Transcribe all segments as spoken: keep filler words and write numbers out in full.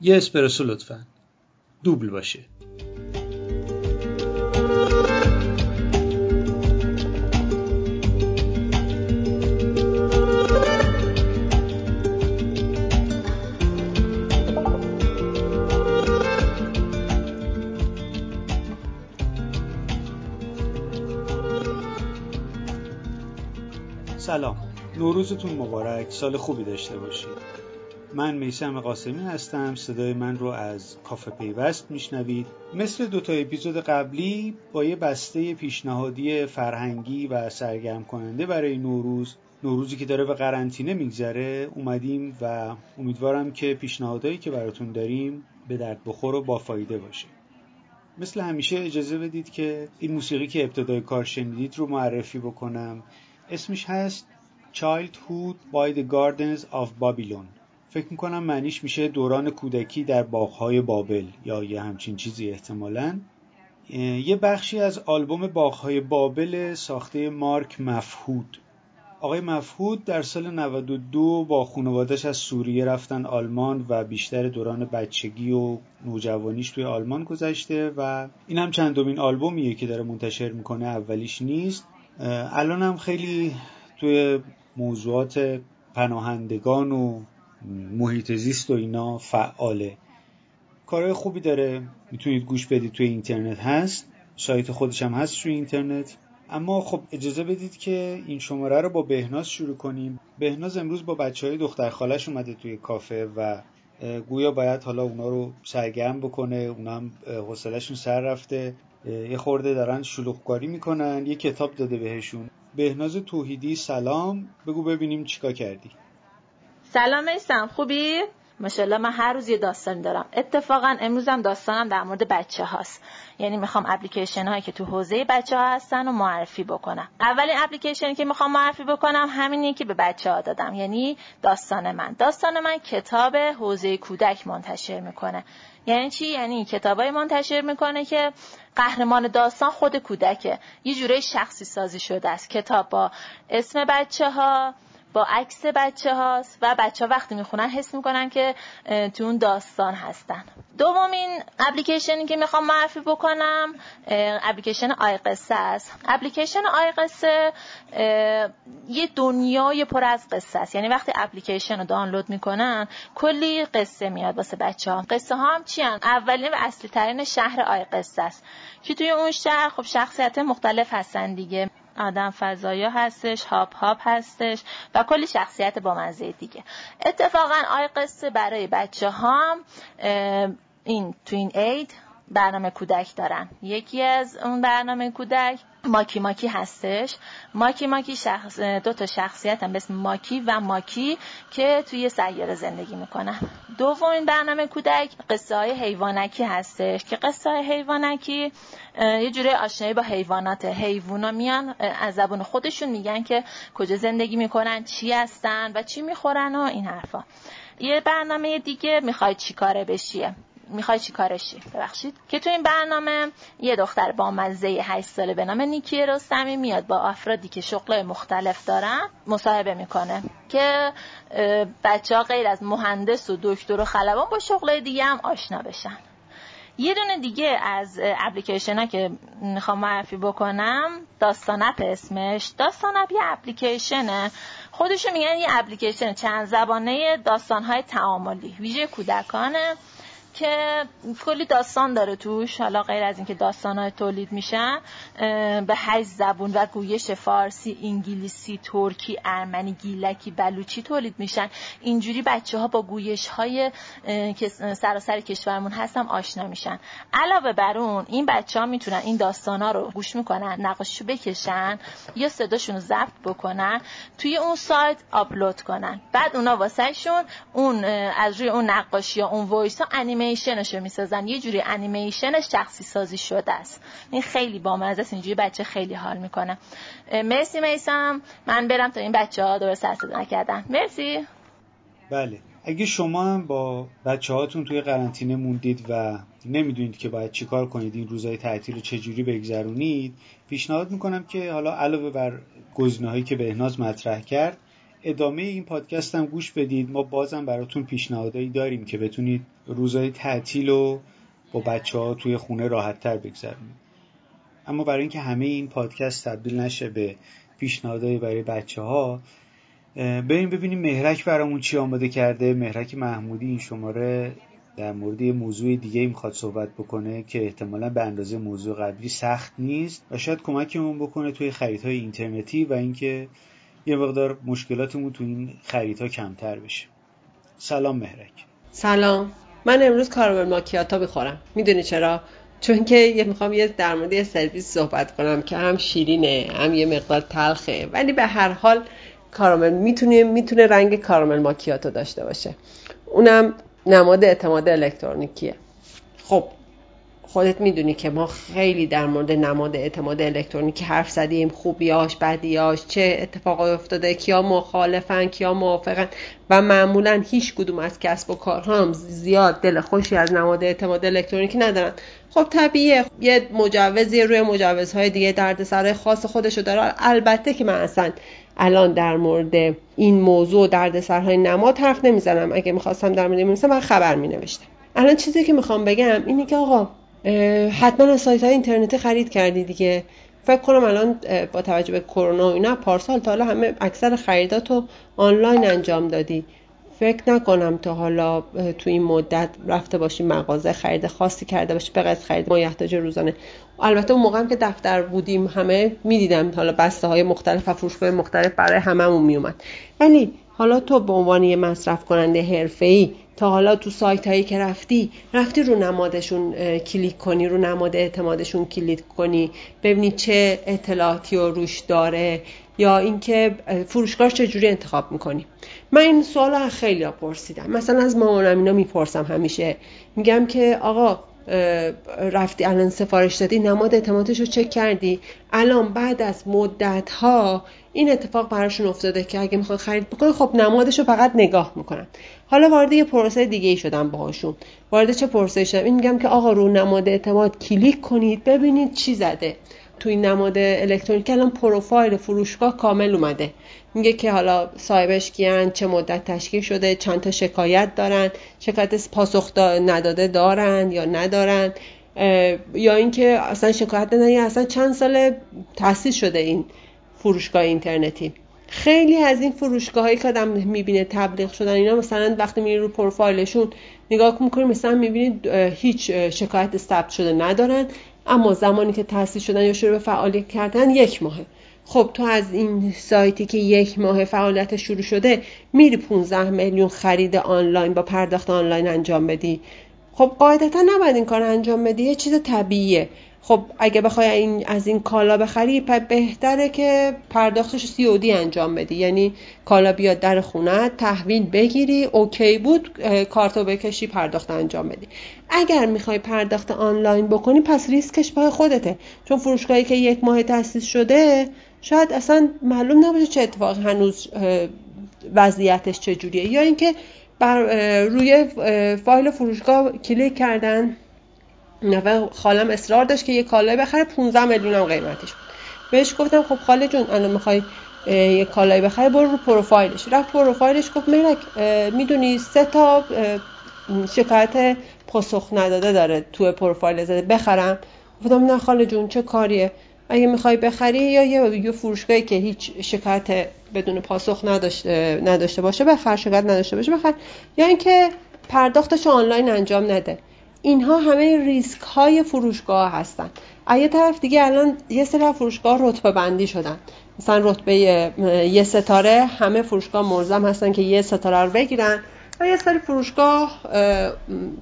یه اسپرسو لطفاً، دوبل باشه. سلام، نوروزتون مبارک، سال خوبی داشته باشید. من میثم قاسمی هستم، صدای من رو از کافه پیوست میشنوید. مثل دوتا اپیزود قبلی با یه بسته پیشنهادی فرهنگی و سرگرم کننده برای نوروز، نوروزی که داره به قرنطینه میگذره، اومدیم و امیدوارم که پیشنهادایی که براتون داریم به درد بخور و با فایده باشه. مثل همیشه اجازه بدید که این موسیقی که ابتدای کار شنیدید رو معرفی بکنم. اسمش هست Childhood by the Gardens of Babylon. فکر میکنم معنیش میشه دوران کودکی در باغ‌های بابل یا یه همچین چیزی احتمالاً. یه بخشی از آلبوم باغ‌های بابل ساخته مارک مفعود. آقای مفعود در سال نود و دو با خانواده‌اش از سوریه رفتن آلمان و بیشتر دوران بچگی و نوجوانیش توی آلمان گذشته و این هم چندمین آلبومیه که داره منتشر میکنه، اولیش نیست. الان هم خیلی توی موضوعات پناهندگان و محیط زیست و اینا فعاله. کارهای خوبی داره، میتونید گوش بدید، توی اینترنت هست، سایت خودش هم هست توی اینترنت. اما خب اجازه بدید که این شماره رو با بهناز شروع کنیم. بهناز امروز با بچهای دختر خالش اومده توی کافه و گویا باید حالا اونا رو سرگرم بکنه، اونا هم حوصله‌شون سر رفته، یه خورده دارن شلوغکاری میکنن. یه کتاب داده بهشون. بهناز توحیدی سلام، بگو ببینیم چیکار کردی. سلام میثم، خوبی؟ ماشاءالله من هر روز یه داستان دارم. اتفاقا امروزم داستانم در مورد بچه هاست، یعنی میخوام اپلیکیشن هایی که تو حوزه بچه ها هستن رو معرفی بکنم. اولین اپلیکیشنی که میخوام معرفی بکنم همینی که به بچه ها دادم، یعنی داستان من. داستان من کتاب حوزه کودک منتشر میکنه. یعنی چی؟ یعنی کتابای منتشر میکنه که قهرمان داستان خود کودکه، یه جوره شخصی سازی شده است. کتاب با اسم بچه ها، با عکس بچه هاست و بچه ها وقتی میخونن حس میکنن که تو اون داستان هستن. دومین اپلیکیشنی که میخوام معرفی بکنم اپلیکیشن iQessa است. اپلیکیشن iQessa یه دنیای پر از قصه است، یعنی وقتی اپلیکیشن رو دانلود میکنن کلی قصه میاد واسه بچه ها. قصه ها هم چی هن؟ اولین و اصلی ترین شهر iQessa است که توی اون شهر خب شخصیت مختلف هستن دیگه، آدم فضایا هستش، هاپ هاپ هستش و کلی شخصیت با مزه دیگه. اتفاقا iQessa برای بچه ها این تو این عید برنامه کودک دارن. یکی از اون برنامه کودک ماکی ماکی هستش. ماکی ماکی شخص دو تا شخصیت هم به اسم ماکی و ماکی که توی سیاره زندگی میکنن. دومین برنامه کودک قصه های حیوانکی هستش که قصه های حیوانکی یه جوره آشنایی با حیوانات. حیوونا میان از زبان خودشون میگن که کجا زندگی میکنن، چی هستن و چی میخورن و این حرفا. یه برنامه دیگه میخوای چیکاره بشیه میخوای چی کارشی؟ ببخشید که تو این برنامه یه دختر با مزه هشت ساله به نام نیکی رستمی میاد با افرادی که شغلای مختلف دارن مصاحبه میکنه که بچه ها غیر از مهندس و دکتر و خلبان با شغلای دیگه هم آشنا بشن. یه دونه دیگه از اپلیکیشن ها که میخوام معرفی بکنم داستان اپ اسمش. داستان اپ یه اپلیکیشنه، خودشو میگن یه اپلیکیشن چند زبانه داستان‌های تعاملی ویژه کودکانه که کلی داستان داره توش. حالا غیر از اینکه داستان‌های تولید میشن به هشت زبون و گویش فارسی، انگلیسی، ترکی، ارمنی، گیلکی، بلوچی تولید میشن. اینجوری بچه‌ها با گویش‌های که سراسر کشورمون هستن آشنا میشن. علاوه بر اون این بچه‌ها میتونن این داستانا رو گوش میکنن، نقاشیشو بکشن یا صداشون رو ضبط بکنن، توی اون سایت آپلود کنن. بعد اونا واسهشون اون از روی اون نقاشی یا اون وایس‌ها انیمیشن انیمیشنش رو میسازن. یه جوری انیمیشنش شخصی سازی شده است. این خیلی بامزه است، اینجوری بچه خیلی حال میکنه. مرسی میثم، من برم تا این بچه‌ها درست سر صدا نکردن. مرسی. بله، اگه شما هم با بچه‌هاتون توی قرنطینه موندید و نمیدونید که باید چیکار کنید، این روزهای تعطیل رو چه جوری بگذرونید، پیشنهاد میکنم که حالا علاوه بر گزینه‌هایی که بهناز مطرح کرد ادامه این پادکست هم گوش بدید. ما بازم براتون پیشنهادایی داریم که بتونید روزهای تعطیل رو با بچه‌ها توی خونه راحت‌تر بگذرونید. اما برای اینکه همه این پادکست تبدیل نشه به پیشنهادایی برای بچه‌ها، بریم ببینیم مهرک برامون چی آماده کرده. مهرک محمودی این شماره در مورد یه موضوع دیگه میخواد صحبت بکنه که احتمالاً به اندازه موضوع قبلی سخت نیست و شاید کمکمون بکنه توی خریدهای اینترنتی و اینکه یه مقدار مشکلاتمون توی این خریدها کمتر بشه. سلام مهرک. سلام. من امروز کارامل ماکیاتا بخورم. میدونی چرا؟ چون که میخوام یه در مورد یه سرویس صحبت کنم که هم شیرینه، هم یه مقدار تلخه، ولی به هر حال کارامل میتونه میتونه رنگ کارامل ماکیاتا داشته باشه. اونم نماد اعتماد الکترونیکیه. خب خودت میدونی که ما خیلی در مورد نماد اعتماد الکترونیکی حرف زدیم، خوبیاش، بدیاش، چه اتفاقای افتاده، کیا مخالفن، کیا موافقن و معمولاً هیچ کدوم از کسب و کارها هم زیاد دل خوشی از نماد اعتماد الکترونیکی ندارن. خب طبیعیه، یه مجوزی روی مجوزهای دیگه دردسرای خاص خودشو داره. البته که من اصلا الان در مورد این موضوع دردسرهای نماد حرف نمیزنم. اگه می‌خواستم در مورد این من خبر می‌نوشتم. الان چیزی که می‌خوام بگم اینه که آقا حتما از سایت‌های اینترنتی خرید کردی دیگه. فکر کنم الان با توجه به کرونا و اینا پارسال تا حالا همه اکثر خریداتو آنلاین انجام دادی. فکر نکنم تا حالا تو این مدت رفته باشی مغازه خرید خاصی کرده باشی بغیر از خرید مایحتاج روزانه. البته اون موقع هم که دفتر بودیم همه می‌دیدم حالا بسته‌های مختلف و فروشگاه مختلف برای هممون میومد. ولی حالا تو به عنوان یه مصرف کننده حرفه‌ای تا حالا تو سایت هایی که رفتی رفتی رو نمادشون کلیک کنی، رو نماد اعتمادشون کلیک کنی، ببینی چه اطلاعاتی رو روش داره یا اینکه فروشگاه چجوری انتخاب میکنی. من این سوال رو خیلی ها پرسیدم. مثلا از مامانم اینا میپرسم همیشه، میگم که آقا رفتی الان سفارش دادی، نماد اعتمادش رو چک کردی؟ الان بعد از مدت ها این اتفاق براشون افتاده که اگه میخوان خرید بکنن خب نمادش رو فقط نگاه میکنن. حالا وارد یه پروسه دیگه ای شدم باهاشون. وارد چه پروسه‌ای شدم؟ این میگم که آقا رو نماد اعتماد کلیک کنید ببینید چی زده. تو این نماد الکترونیک الان پروفایل فروشگاه کامل اومده، میگه که حالا صاحبش کیان، چه مدت تشکیل شده، چند تا شکایت دارن، شکایت پاسخ نداده دارن یا ندارن، یا اینکه اصلا شکایت ندارن یا اصلا چند سال تأسیس شده این فروشگاه اینترنتی. خیلی از این فروشگاهایی که آدم میبینه تبلیغ شدن اینا، مثلا وقتی میری رو پروفایلشون نگاه می‌کنی مثلا میبینید هیچ شکایت ثبت شده ندارن، اما زمانی که تأسیس شدن یا شروع به فعالیت کردن یک ماهه. خب تو از این سایتی که یک ماه فعالیت شروع شده میری پانزده میلیون خرید آنلاین با پرداخت آنلاین انجام بدی؟ خب قاعدتا نباید این کار انجام بدی، یه چیز طبیعیه. خب اگه بخوای این از این کالا بخری بهتره که پرداختش سی او دی انجام بدی، یعنی کالا بیاد در خونه تحویل بگیری، اوکی بود کارتو بکشی پرداخت انجام بدی. اگر میخوای پرداخت آنلاین بکنی پس ریسکش پای خودته، چون فروشگاهی که یک ماه تأسیس شده شاید اصلا معلوم نباشه چه اتفاق هنوز وضعیتش چجوریه، یا اینکه بر روی فایل فروشگاه کلیک کردن. نوه خالم اصرار داشت که یه کالای بخره، پانزده میلیون هم قیمتش بود. بهش گفتم خب خاله جون الان میخوای یه کالای بخره برو رو پروفایلش. رفت پروفایلش، گفت مهرک میدونی سه تا شکایت پاسخ نداده داره تو پروفایل زده، بخرم؟ گفتم نه خاله جون چه کاریه، اگه میخوای بخری یا یه فروشگاهی که هیچ شکایت بدون پاسخ نداشته نداشته باشه بخر، شکایت نداشته باشه بخر، یا اینکه پرداختش آنلاین انجام نده. اینها همه ریسک های فروشگاه هستن. از یه طرف دیگه الان یه سری فروشگاه رتبه بندی شدن، مثلا رتبه یه ستاره همه فروشگاه ملزم هستن که یه ستاره رو بگیرن و یه سری فروشگاه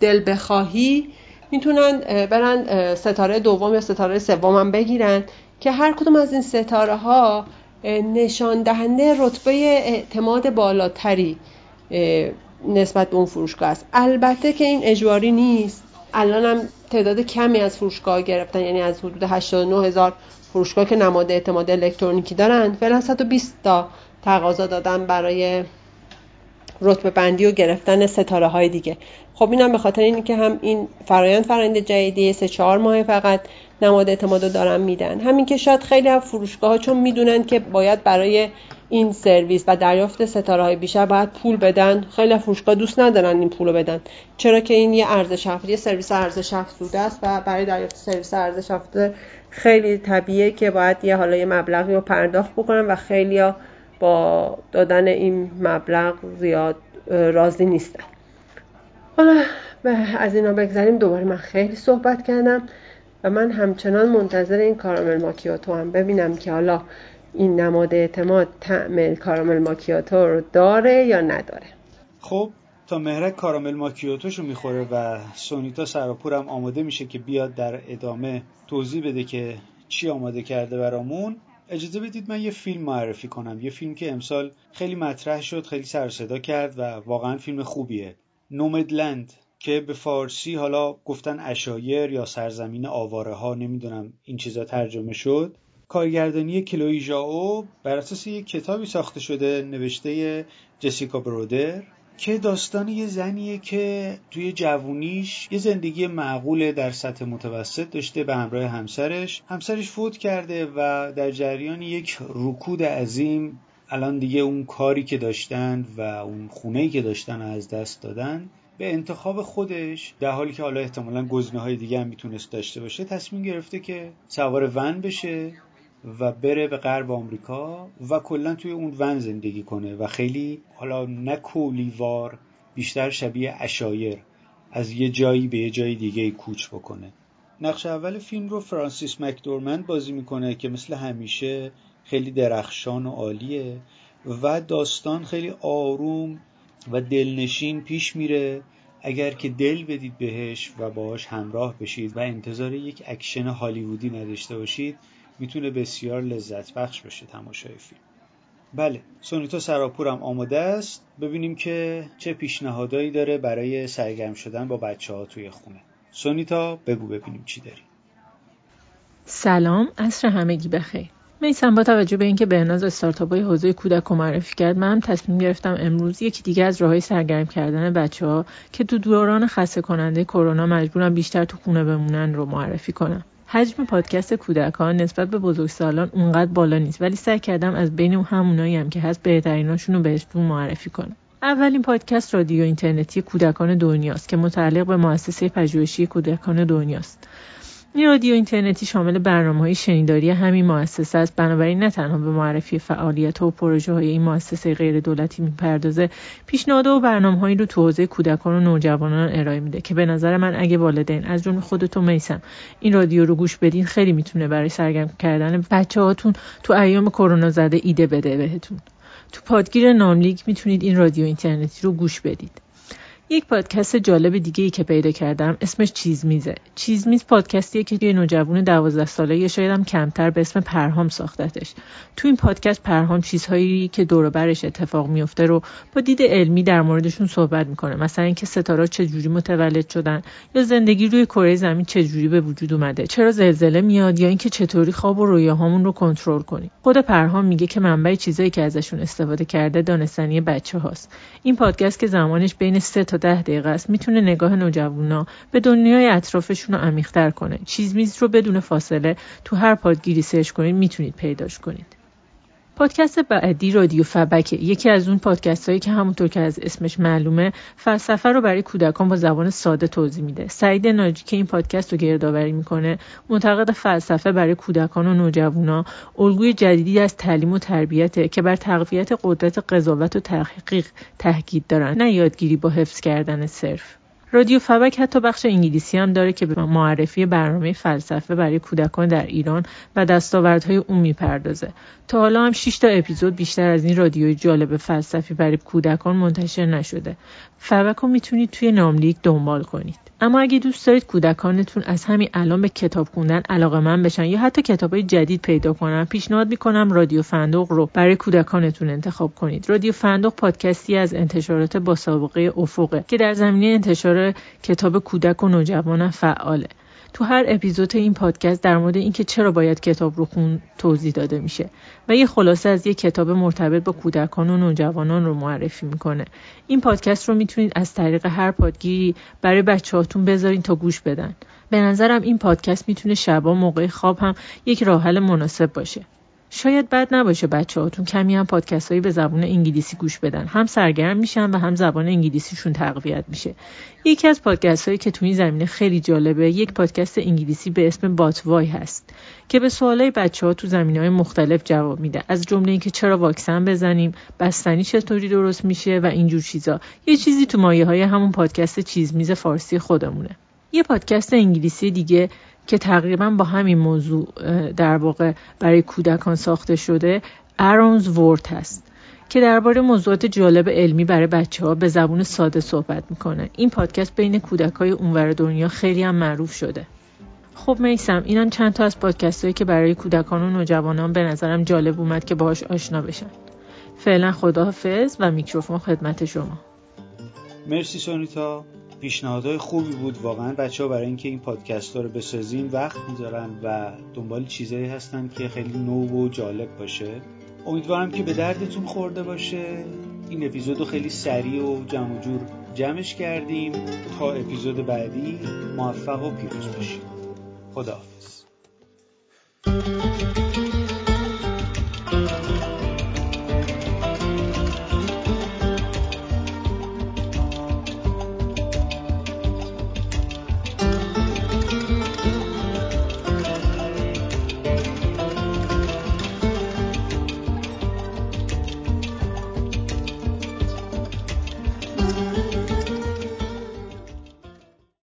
دل بخواهی میتونن برن ستاره دوم یا ستاره سوم هم بگیرن که هر کدوم از این ستاره ها نشان دهنده رتبه اعتماد بالاتری نسبت به اون فروشگاه است. البته که این اجباری نیست. الان هم تعداد کمی از فروشگاه گرفتن، یعنی از حدود هشتاد و نه هزار فروشگاه که نماد اعتماد الکترونیکی دارن فعلا صد و بیست تا تقاضا دادن برای رتبه بندی و گرفتن ستاره های دیگه. خب اینم به خاطر اینه که هم این فرایند فرآیند جدیدی سه چهار ماه فقط نماد اعتماد رو دارن میدن. همین که شاید خیلی از فروشگاه‌ها چون میدونن که باید برای این سرویس و دریافت ستاره‌های بیشتر باید پول بدن. خیلی فروشگاه دوست ندارن این پولو بدن، چرا که این یه ارزش افزوده، سرویس ارزش افزوده است و برای دریافت سرویس ارزش افزوده خیلی طبیعیه که باید یه حالا یه مبلغی رو پرداخت بکنن و خیلیا با دادن این مبلغ زیاد راضی نیستن. حالا از اینا بگذاریم. دوباره من خیلی صحبت کردم و من همچنان منتظر این کارامل ماکیاتو هم ببینم که حالا این نماد اعتماد طعم کارامل ماکیاتو رو داره یا نداره. خب تا مهرک کارامل ماکیاتوشو میخوره و سونیتا سراپور هم آماده میشه که بیاد در ادامه توضیح بده که چی آماده کرده برامون. اجازه بدید من یه فیلم معرفی کنم، یه فیلم که امسال خیلی مطرح شد، خیلی سر و صدا کرد و واقعا فیلم خوبیه. نومدلند که به فارسی حالا گفتن عشایر یا سرزمین آواره ها، نمیدونم این چیزا ترجمه شد. کارگردانی کلوئی ژائو بر اساس یک کتابی ساخته شده نوشته جسیکا برودر که داستان یه زنیه که توی جوونیش یه زندگی معقول در سطح متوسط داشته به همراه همسرش. همسرش فوت کرده و در جریان یک رکود عظیم الان دیگه اون کاری که داشتن و اون خونه‌ای که داشتن از دست دادن. به انتخاب خودش، در حالی که حالا احتمالاً گزینه‌های دیگه هم میتونست داشته باشه، تصمیم گرفته که سوار ون بشه و بره به غرب آمریکا و کلا توی اون ون زندگی کنه و خیلی حالا نه کولیوار، بیشتر شبیه عشایر، از یه جایی به یه جای دیگه کوچ بکنه. نقش اول فیلم رو فرانسیس مکدورمند بازی میکنه که مثل همیشه خیلی درخشان و عالیه و داستان خیلی آروم و دلنشین پیش میره اگر که دل بدید بهش و باهاش همراه بشید و انتظار یک اکشن هالیوودی نداشته باشید، میتونه بسیار لذت بخش بشه تماشای فیلم. بله، سونیتا سراپور هم آماده است، ببینیم که چه پیشنهادایی داره برای سرگرم شدن با بچه‌ها توی خونه. سونیتا بگو ببینیم چی داری. سلام، عصر همگی بخیر. میثم با توجه به اینکه بهناز استارتاپ‌های حوزه کودک رو معرفی کرد، منم تصمیم گرفتم امروز یکی دیگه از راه‌های سرگرم کردن بچه‌ها که تو دوران خسته کننده کرونا مجبورن بیشتر تو خونه بمونن رو معرفی کنم. حجم پادکست کودکان نسبت به بزرگسالان اونقدر بالا نیست، ولی سعی کردم از بین همونایی هم که هست بهتریناشون رو بهتون معرفی کنم. اولین پادکست رادیو اینترنتی کودکان دنیاست که متعلق به مؤسسه پژوهشی کودکان دنیاست. این رادیو اینترنتی شامل برنامه‌های شنیداری همین مؤسسه است، بنابراین نه تنها به معرفی فعالیت‌ها و پروژه‌های این مؤسسه غیردولتی می‌پردازه، پیشنهادها و برنامه‌هایی رو تو حوزه کودکان و نوجوانان ارائه میده که به نظر من اگه والدین از جمله خودت و میثم این رادیو رو گوش بدین، خیلی میتونه برای سرگرم کردن بچه‌هاتون تو ایام کرونا زده ایده بده بهتون. تو پادگیر ناملیک میتونید این رادیو اینترنتی رو گوش بدید. یک پادکست جالب دیگه‌ای که پیدا کردم اسمش چیز میزه. چیز میز پادکستیه که یه نوجوان دوازده ساله یا شاید هم کمتر به اسم پرهام ساختتش. تو این پادکست پرهام چیزهایی که دور و برش اتفاق میفته رو با دید علمی در موردشون صحبت میکنه. مثلا اینکه ستاره‌ها چجوری متولد شدن یا زندگی روی کره زمین چجوری به وجود اومده، چرا زلزله میاد یا اینکه چطوری خواب و رویاهامون رو کنترل کنیم. خود پرهام میگه که منبع چیزایی که ازشون استفاده کرده دانستنی بچه‌هاست. این پادکست که زمانش بین سه تا ده دقیقه است، میتونه نگاه نوجوانا به دنیای اطرافشون رو عمیق‌تر کنه. چیز میز رو بدون فاصله تو هر پادگیری سرچ کنید میتونید پیداش کنید. پادکست بعدی رادیو فبک، یکی از اون پادکست‌هایی که همونطور که از اسمش معلومه فلسفه رو برای کودکان با زبان ساده توضیح میده. سعید ناجی که این پادکست رو گردآوری میکنه، منتقد فلسفه برای کودکان و نوجوانا، الگوی جدیدی از تعلیم و تربیته که بر تقویت قدرت قضاوت و تحقیق تاکید دارن، نه یادگیری با حفظ کردن صرف. رادیو فبک حتی بخش انگلیسی هم داره که به معرفی برنامه فلسفه برای کودکان در ایران و دستاوردهای اون میپردازه. تا حالا هم شش تا اپیزود بیشتر از این رادیوی جالب فلسفی برای کودکان منتشر نشده. فبک رو میتونید توی ناملیک دنبال کنید. اما اگه دوست دارید کودکانتون از همین الان به کتاب خوندن علاقه‌مند بشن یا حتی کتابای جدید پیدا کنن، پیشنهاد میکنم رادیو فندق رو برای کودکانتون انتخاب کنید. رادیو فندق پادکستی از انتشارات با سابقه افقه که در زمینه انتشار کتاب کودک و نوجوانان فعاله. تو هر اپیزود این پادکست در مورد اینکه چرا باید کتاب رو خوند توضیح داده میشه و یه خلاصه از یه کتاب مرتبط با کودکان و نوجوانان رو معرفی میکنه. این پادکست رو میتونید از طریق هر پادگیری برای بچه‌هاتون بذارین تا گوش بدن. به نظرم این پادکست میتونه شبا موقع خواب هم یک راه حل مناسب باشه. شاید بد نباشه بچه‌هاتون کمی هم پادکست‌هایی به زبان انگلیسی گوش بدن، هم سرگرم میشن و هم زبان انگلیسیشون تقویت میشه. یکی از پادکست‌هایی که تو این زمینه خیلی جالبه یک پادکست انگلیسی به اسم بات وای هست که به سوالای بچه‌ها تو زمینه‌های مختلف جواب میده، از جمله اینکه چرا واکسن بزنیم، بستنی چطوری درست میشه و این جور چیزا. یه چیزی تو مایه‌های همون پادکست چیز میز فارسی خودمونه. یه پادکست انگلیسی دیگه که تقریبا با همین موضوع در واقع برای کودکان ساخته شده ارونز ورد هست که درباره موضوعات جالب علمی برای بچه‌ها به زبان ساده صحبت میکنه. این پادکست بین کودکای اونور دنیا خیلی هم معروف شده. خب میسم، اینم چند تا از پادکست‌هایی که برای کودکان و نوجوانان به نظرم جالب اومد که باهاش آشنا بشن. فعلا خداحافظ و میکروفون خدمت شما. مرسی سونیتا، پیشنهادهای خوبی بود واقعا. بچه‌ها برای اینکه این پادکست ها رو بسازیم وقت میذارن و دنبال چیزایی هستن که خیلی نو و جالب باشه. امیدوارم که به دردتون خورده باشه. این اپیزود رو خیلی سریع و جمع و جور جمعش کردیم. تا اپیزود بعدی موفق و پیروز باشید. خداحافظ.